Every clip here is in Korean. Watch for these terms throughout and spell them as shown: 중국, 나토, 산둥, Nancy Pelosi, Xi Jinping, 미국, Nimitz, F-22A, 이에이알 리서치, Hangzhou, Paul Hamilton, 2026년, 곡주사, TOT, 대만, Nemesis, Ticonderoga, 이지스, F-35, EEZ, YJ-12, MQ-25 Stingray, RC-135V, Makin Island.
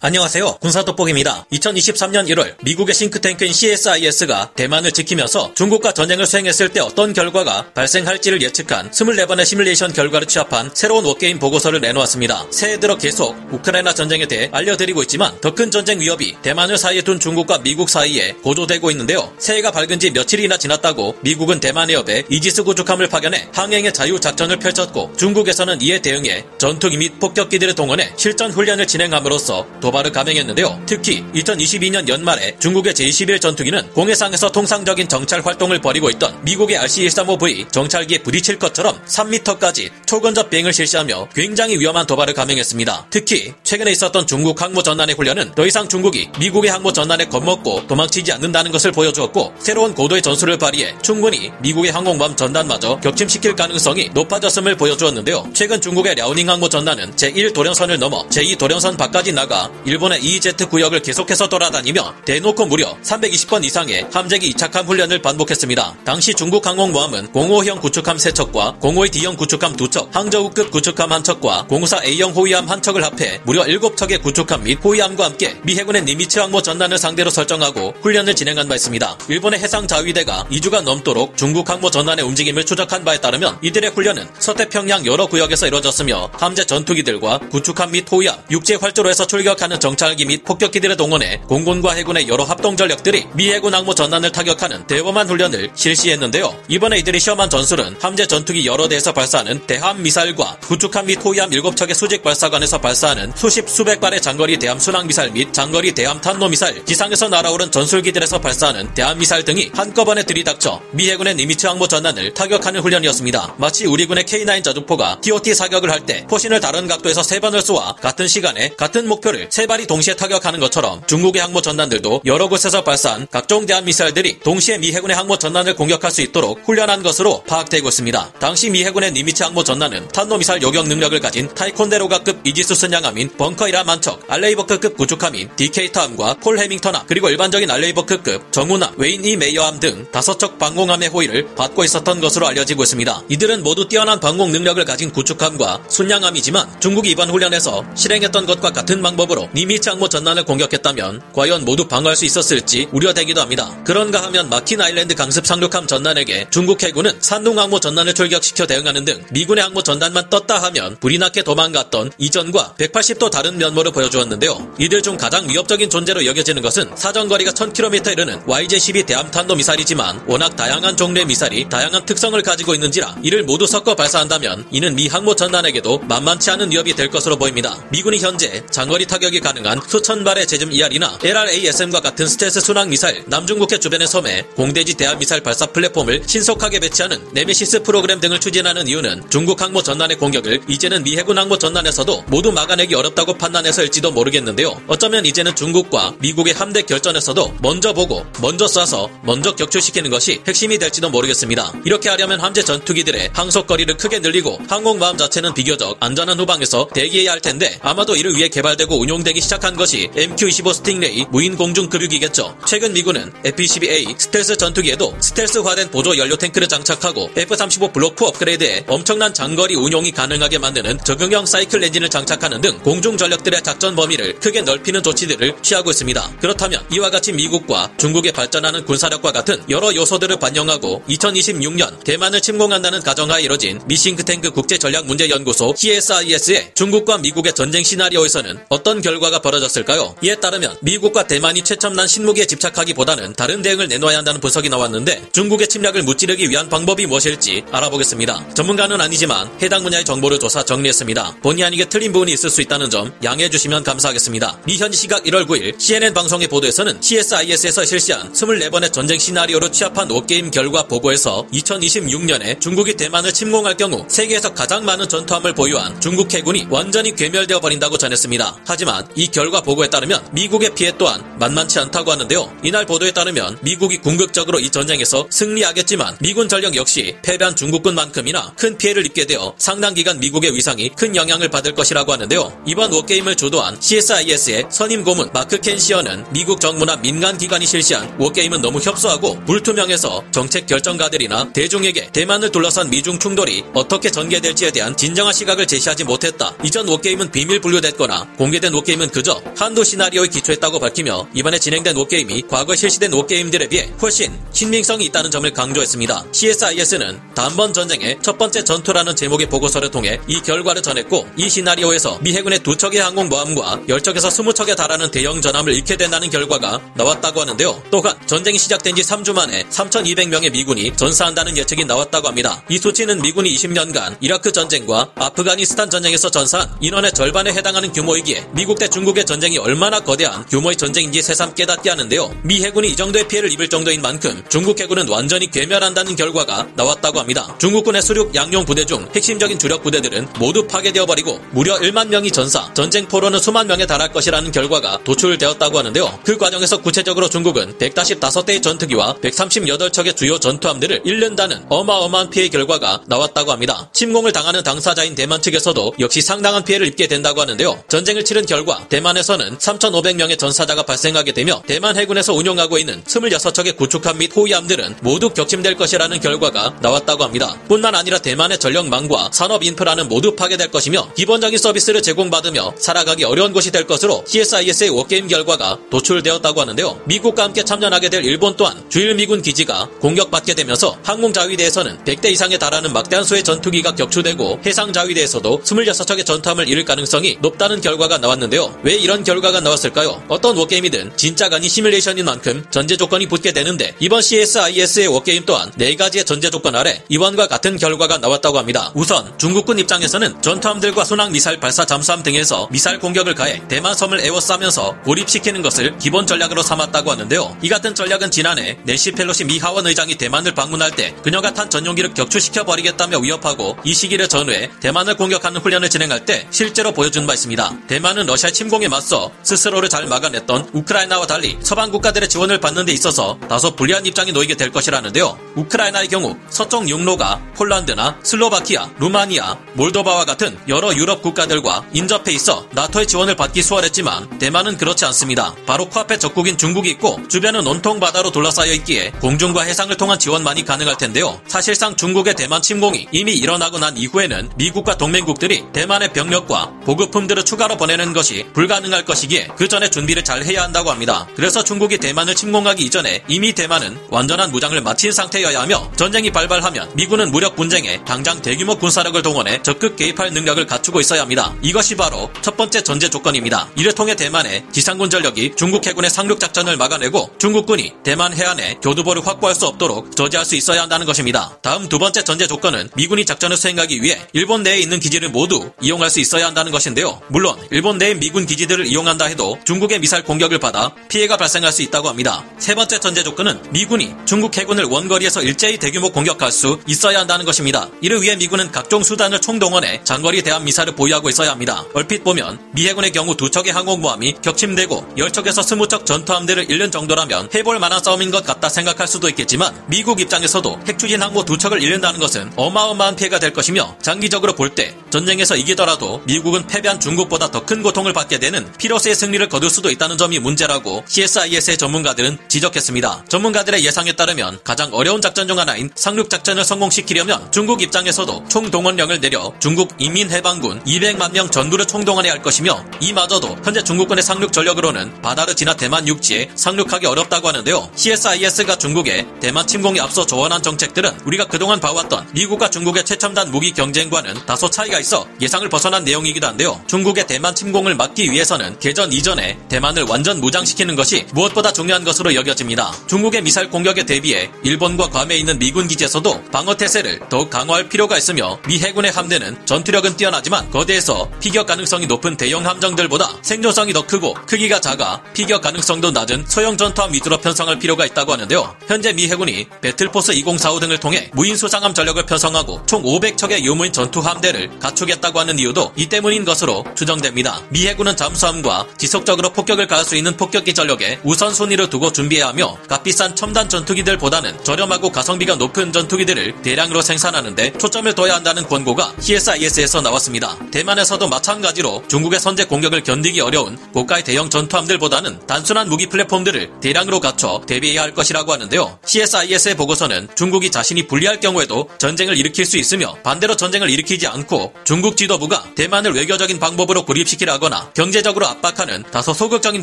안녕하세요. 군사돋보기입니다. 2023년 1월 미국의 싱크탱크인 CSIS가 대만을 지키면서 중국과 전쟁을 수행했을 때 어떤 결과가 발생할지를 예측한 24번의 시뮬레이션 결과를 취합한 새로운 워게임 보고서를 내놓았습니다. 새해 들어 계속 우크라이나 전쟁에 대해 알려드리고 있지만 더 큰 전쟁 위협이 대만을 사이에 둔 중국과 미국 사이에 고조되고 있는데요. 새해가 밝은 지 며칠이나 지났다고 미국은 대만 해협에 이지스 구축함을 파견해 항행의 자유작전을 펼쳤고 중국에서는 이에 대응해 전투기 및 폭격기들을 동원해 실전 훈련을 진행함으로써 도발을 감행했는데요. 특히 2022년 연말에 중국의 제21 전투기는 공해상에서 통상적인 정찰 활동을 벌이고 있던 미국의 RC-135V 정찰기에 부딪힐 것처럼 3m까지 초근접 비행을 실시하며 굉장히 위험한 도발을 감행했습니다. 특히 최근에 있었던 중국 항모 전란의 훈련은 더 이상 중국이 미국의 항모 전란에 겁먹고 도망치지 않는다는 것을 보여주었고 새로운 고도의 전술을 발휘해 충분히 미국의 항공모함 전단마저 격침시킬 가능성이 높아졌음을 보여주었는데요. 최근 중국의 랴오닝 항모 전단은 제1도련선을 넘어 제2도련선 밖까지 나가 일본의 EEZ 구역을 계속해서 돌아다니며 대놓고 무려 320번 이상의 함재기 이착함 훈련을 반복했습니다. 당시 중국 항공모함은 05형 구축함 3척과 05D형 구축함 2척, 항저우급 구축함 1척과 054A형 호위함 1척을 합해 무려 7척의 구축함 및 호위함과 함께 미 해군의 니미츠 항모 전단을 상대로 설정하고 훈련을 진행한 바 있습니다. 일본의 해상자위대가 2주가 넘도록 중국 항모 전단의 움직임을 추적한 바에 따르면 이들의 훈련은 서태평양 여러 구역에서 이뤄졌으며 함재 전투기들과 구축함 및 호위함, 육지 활주로에서 출격한 하는 정찰기 및 폭격기들을 동원해 공군과 해군의 여러 합동전력들이 미 해군 항모 전단을 타격하는 대범한 훈련을 실시했는데요. 이번에 이들이 시험한 전술은 함재 전투기 여러 대에서 발사하는 대함 미사일과 구축함 및 호위함 7척의 수직 발사관에서 발사하는 수십 수백 발의 장거리 대함 순항 미사일 및 장거리 대함 탄도 미사일, 지상에서 날아오른 전술기들에서 발사하는 대함 미사일 등이 한꺼번에 들이닥쳐 미 해군의 니미츠 항모 전단을 타격하는 훈련이었습니다. 마치 우리 군의 K9 자주포가 TOT 사격을 할 때 포신을 다른 각도에서 3번을 쏘아 같은 시간에 같은 목표를 3발이 동시에 타격하는 것처럼 중국의 항모 전단들도 여러 곳에서 발사한 각종 대함 미사일들이 동시에 미 해군의 항모 전단을 공격할 수 있도록 훈련한 것으로 파악되고 있습니다. 당시 미 해군의 니미츠 항모 전단은 탄도미사일 요격 능력을 가진 타이콘데로가급 이지스 순양함인 벙커 힐함 1척, 알레이 버크급 구축함인 DK타함과 폴 해밍턴함, 그리고 일반적인 알레이 버크급 정훈함, 웨인 E. 메이어함 등 5척 방공함의 호위를 받고 있었던 것으로 알려지고 있습니다. 이들은 모두 뛰어난 방공 능력을 가진 구축함과 순양함이지만 중국이 이번 훈련에서 실행했던 것과 같은 방법으로 니미츠 항모 전단을 공격했다면 과연 모두 방어할 수 있었을지 우려되기도 합니다. 그런가 하면 마킨 아일랜드 강습 상륙함 전단에게 중국 해군은 산둥 항모 전단을 출격시켜 대응하는 등 미군의 항모 전단만 떴다 하면 불이 나게 도망갔던 이전과 180도 다른 면모를 보여주었는데요. 이들 중 가장 위협적인 존재로 여겨지는 것은 사정거리가 1000km 이르는 YJ-12 대함 탄도 미사일이지만 워낙 다양한 종류의 미사일이 다양한 특성을 가지고 있는지라 이를 모두 섞어 발사한다면 이는 미 항모 전단에게도 만만치 않은 위협이 될 것으로 보입니다. 미군이 현재 장거리 타격 가능한 수천 발의 제즘 ER이나 LRASM과 같은 스텔스 순항 미사일, 남중국해 주변의 섬에 공대지 대함 미사일 발사 플랫폼을 신속하게 배치하는 네메시스 프로그램 등을 추진하는 이유는 중국 항모 전단의 공격을 이제는 미 해군 항모 전단에서도 모두 막아내기 어렵다고 판단해서일지도 모르겠는데요. 어쩌면 이제는 중국과 미국의 함대 결전에서도 먼저 보고, 먼저 쏴서, 먼저 격추시키는 것이 핵심이 될지도 모르겠습니다. 이렇게 하려면 함재 전투기들의 항속거리를 크게 늘리고 항공모함 자체는 비교적 안전한 후방에서 대기해야 할 텐데 아마도 이를 위해 개발되고 운용 되기 시작한 것이 MQ-25 스팅레이 무인 공중 급유기겠죠. 최근 미군은 F-22A 스텔스 전투기에도 스텔스화된 보조 연료 탱크를 장착하고 F-35 블록 4 업그레이드에 엄청난 장거리 운용이 가능하게 만드는 적응형 사이클 엔진을 장착하는 등 공중 전력들의 작전 범위를 크게 넓히는 조치들을 취하고 있습니다. 그렇다면 이와 같이 미국과 중국의 발전하는 군사력과 같은 여러 요소들을 반영하고 2026년 대만을 침공한다는 가정하에 이뤄진 미싱크탱크 국제전략문제연구소 CSIS의 중국과 미국의 전쟁 시나리오에서는 어떤 결과가 벌어졌을까요? 이에 따르면 미국과 대만이 최첨단 신무기에 집착하기보다는 다른 대응을 내놓아야 한다는 분석이 나왔는데 중국의 침략을 무찌르기 위한 방법이 무엇일지 알아보겠습니다. 전문가는 아니지만 해당 분야의 정보를 조사 정리했습니다. 본의 아니게 틀린 부분이 있을 수 있다는 점 양해해 주시면 감사하겠습니다. 미 현지 시각 1월 9일 CNN 방송의 보도에서는 CSIS에서 실시한 24번의 전쟁 시나리오로 취합한 워게임 결과 보고에서 2026년에 중국이 대만을 침공할 경우 세계에서 가장 많은 전투함을 보유한 중국 해군이 완전히 괴멸되어 버린다고 전했습니다. 하지만 보도한 이 결과 보고에 따르면 미국의 피해 또한 만만치 않다고 하는데요. 이날 보도에 따르면 미국이 궁극적으로 이 전쟁에서 승리하겠지만 미군 전력 역시 패배한 중국군만큼이나 큰 피해를 입게 되어 상당 기간 미국의 위상이 큰 영향을 받을 것이라고 하는데요. 이번 워게임을 주도한 CSIS의 선임 고문 마크 켄시어는 미국 정부나 민간 기관이 실시한 워게임은 너무 협소하고 불투명해서 정책 결정가들이나 대중에게 대만을 둘러싼 미중 충돌이 어떻게 전개될지에 대한 진정한 시각을 제시하지 못했다. 이전 워게임은 비밀 분류됐거나 공개된 워게임은 그저 한두 시나리오에 기초했다고 밝히며 이번에 진행된 워게임이 과거 실시된 워게임들에 비해 훨씬 신빙성이 있다는 점을 강조했습니다. CSIS는 단번 전쟁의 첫 번째 전투라는 제목의 보고서를 통해 이 결과를 전했고 이 시나리오에서 미 해군의 2척의 항공모함과 10척에서 20척에 달하는 대형 전함을 잃게 된다는 결과가 나왔다고 하는데요. 또한 전쟁이 시작된 지 3주 만에 3,200명의 미군이 전사한다는 예측이 나왔다고 합니다. 이 수치는 미군이 20년간 이라크 전쟁과 아프가니스탄 전쟁에서 전사한 인원의 절반에 해당하는 규모이기에 미국 대 중국의 전쟁이 얼마나 거대한 규모의 전쟁인지 새삼 깨닫게 하는데요. 미 해군이 이 정도의 피해를 입을 정도인 만큼 중국 해군은 완전히 괴멸한다는 결과가 나왔다고 합니다. 중국군의 수륙 양용 부대 중 핵심적인 주력 부대들은 모두 파괴되어버리고 무려 1만 명이 전사, 전쟁 포로는 수만 명에 달할 것이라는 결과가 도출되었다고 하는데요. 그 과정에서 구체적으로 중국은 155대의 전투기와 138척의 주요 전투함들을 잃는다는 어마어마한 피해 결과가 나왔다고 합니다. 침공을 당하는 당사자인 대만 측에서도 역시 상당한 피해를 입게 된다고 하는데요. 전쟁을 치른 결과 대만에서는 3,500명의 전사자가 발생하게 되며 대만 해군에서 운용하고 있는 26척의 구축함 및 호위함들은 모두 격침될 것이라는 결과가 나왔다고 합니다. 뿐만 아니라 대만의 전력망과 산업 인프라는 모두 파괴될 것이며 기본적인 서비스를 제공받으며 살아가기 어려운 곳이 될 것으로 CSIS의 워게임 결과가 도출되었다고 하는데요. 미국과 함께 참전하게 될 일본 또한 주일 미군 기지가 공격받게 되면서 항공자위대에서는 100대 이상에 달하는 막대한 수의 전투기가 격추되고 해상자위대에서도 26척의 전투함을 잃을 가능성이 높다는 결과가 나왔는데요. 왜 이런 결과가 나왔을까요? 어떤 워게임이든 진짜가 아닌 시뮬레이션인 만큼 전제 조건이 붙게 되는데 이번 CSIS의 워게임 또한 4가지의 전제 조건 아래 이번과 같은 결과가 나왔다고 합니다. 우선 중국군 입장에서는 전투함들과 순항미사일 발사 잠수함 등에서 미사일 공격을 가해 대만 섬을 에워싸면서 고립시키는 것을 기본 전략으로 삼았다고 하는데요. 이 같은 전략은 지난해 낸시 펠로시 미 하원 의장이 대만을 방문할 때 그녀가 탄 전용기를 격추시켜버리겠다며 위협하고 이 시기를 전후해 대만을 공격하는 훈련을 진행할 때 실제로 보여준 바 있습니다. 대만은 러시아의 침공에 맞서 스스로를 잘 막아냈던 우크라이나와 달리 서방 국가들의 지원을 받는 데 있어서 다소 불리한 입장이 놓이게 될 것이라는데요. 우크라이나의 경우 서쪽 육로가 폴란드나 슬로바키아, 루마니아, 몰도바와 같은 여러 유럽 국가들과 인접해 있어 나토의 지원을 받기 수월했지만 대만은 그렇지 않습니다. 바로 코앞에 적국인 중국이 있고 주변은 온통 바다로 둘러싸여 있기에 공중과 해상을 통한 지원만이 가능할 텐데요. 사실상 중국의 대만 침공이 이미 일어나고 난 이후에는 미국과 동맹국들이 대만의 병력과 보급품들을 추가로 보내는 것이 불가능할 것이기에 그 전에 준비를 잘 해야 한다고 합니다. 그래서 중국이 대만을 침공하기 이전에 이미 대만은 완전한 무장을 마친 상태여야 하며 전쟁이 발발하면 미군은 무력 분쟁에 당장 대규모 군사력을 동원해 적극 개입할 능력을 갖추고 있어야 합니다. 이것이 바로 첫 번째 전제 조건입니다. 이를 통해 대만의 지상군 전력이 중국 해군의 상륙 작전을 막아내고 중국군이 대만 해안에 교두보를 확보할 수 없도록 저지할 수 있어야 한다는 것입니다. 다음 두 번째 전제 조건은 미군이 작전을 수행하기 위해 일본 내에 있는 기지를 모두 이용할 수 있어야 한다는 것인데요. 물론 일본 내의 미군 기지들을 이용한다 해도 중국의 미사일 공격을 받아 피해가 발생할 수 있다고 합니다. 세 번째 전제 조건은 미군이 중국 해군을 원거리에서 일제히 대규모 공격할 수 있어야 한다는 것입니다. 이를 위해 미군은 각종 수단을 총동원해 장거리 대함 미사를 보유하고 있어야 합니다. 얼핏 보면 미 해군의 경우 2척의 항공모함이 격침되고 10척에서 20척 전투함대를 잃는 정도라면 해볼 만한 싸움인 것 같다 생각할 수도 있겠지만 미국 입장에서도 핵추진 항모 2척을 잃는다는 것은 어마어마한 피해가 될 것이며 장기적으로 볼 때 전쟁에서 이기더라도 미국은 패배한 중국보다 더 큰 고통을 받게 되는 피로스의 승리를 거둘 수도 있다는 점이 문제라고 CSIS의 전문가들은 지적했습니다. 전문가들의 예상에 따르면 가장 어려운 작전 중 하나인 상륙작전을 성공시키려면 중국 입장에서도 총동원령을 내려 중국 인민해방군 200만 명 전부를 총동원해야 할 것이며 이마저도 현재 중국군의 상륙 전력으로는 바다를 지나 대만 육지에 상륙하기 어렵다고 하는데요. CSIS가 중국의 대만 침공에 앞서 조언한 정책들은 우리가 그동안 봐왔던 미국과 중국의 최첨단 무기 경쟁과는 다소 차이가 있어 예상을 벗어난 내용이기도 한데요. 중국의 대만 침공을 막기 위해서는 개전 이전에 대만을 완전 무장시키는 것이 무엇보다 중요한 것으로 여겨집니다. 중국의 미사일 공격에 대비해 일본과 괌에 있는 미군 기지에서도 방어 태세를 더욱 강화할 필요가 있으며 미 해군의 함대는 전투력은 뛰어나지만 거대해서 피격 가능성이 높은 대형 함정들보다 생존성이 더 크고 크기가 작아 피격 가능성도 낮은 소형 전투함 위주로 편성할 필요가 있다고 하는데요. 현재 미 해군이 배틀포스 2045 등을 통해 무인 수상함 전력을 편성하고 총 500척의 유무인 전투함대를 갖추겠다고 하는 이유도 이 때문인 것으로 추정됩니다. 미 미 해군은 잠수함과 지속적으로 폭격을 가할 수 있는 폭격기 전력에 우선순위를 두고 준비해야 하며 값비싼 첨단 전투기들보다는 저렴하고 가성비가 높은 전투기들을 대량으로 생산하는 데 초점을 둬야 한다는 권고가 CSIS에서 나왔습니다. 대만에서도 마찬가지로 중국의 선제 공격을 견디기 어려운 고가의 대형 전투함들보다는 단순한 무기 플랫폼들을 대량으로 갖춰 대비해야 할 것이라고 하는데요. CSIS의 보고서는 중국이 자신이 불리할 경우에도 전쟁을 일으킬 수 있으며 반대로 전쟁을 일으키지 않고 중국 지도부가 대만을 외교적인 방법으로 고립시키라거나 경제적으로 압박하는 다소 소극적인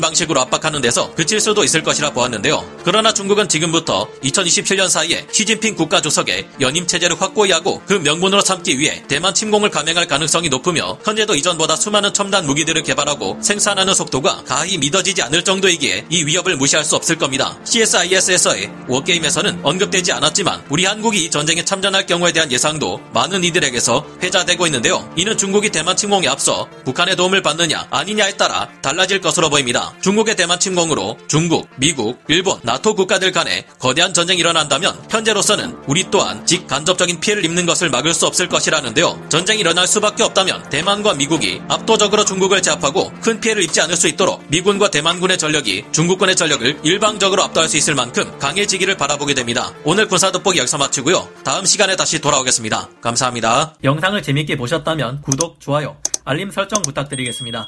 방식으로 압박하는 데서 그칠 수도 있을 것이라 보았는데요. 그러나 중국은 지금부터 2027년 사이에 시진핑 국가주석의 연임 체제를 확고히 하고 그 명분으로 삼기 위해 대만 침공을 감행할 가능성이 높으며 현재도 이전보다 수많은 첨단 무기들을 개발하고 생산하는 속도가 가히 믿어지지 않을 정도이기에 이 위협을 무시할 수 없을 겁니다. CSIS에서의 워게임에서는 언급되지 않았지만 우리 한국이 이 전쟁에 참전할 경우에 대한 예상도 많은 이들에게서 회자되고 있는데요. 이는 중국이 대만 침공에 앞서 북한의 도움을 받느냐 아니냐에 따라 달라질 것으로 보입니다. 중국의 대만 침공으로 중국, 미국, 일본, 나토 국가들 간에 거대한 전쟁이 일어난다면 현재로서는 우리 또한 직간접적인 피해를 입는 것을 막을 수 없을 것이라는데요. 전쟁이 일어날 수밖에 없다면 대만과 미국이 압도적으로 중국을 제압하고 큰 피해를 입지 않을 수 있도록 미군과 대만군의 전력이 중국군의 전력을 일방적으로 압도할 수 있을 만큼 강해지기를 바라보게 됩니다. 오늘 군사돋보기 여기서 마치고요. 다음 시간에 다시 돌아오겠습니다. 감사합니다. 영상을 재밌게 보셨다면 구독, 좋아요, 알림 설정 부탁드리겠습니다.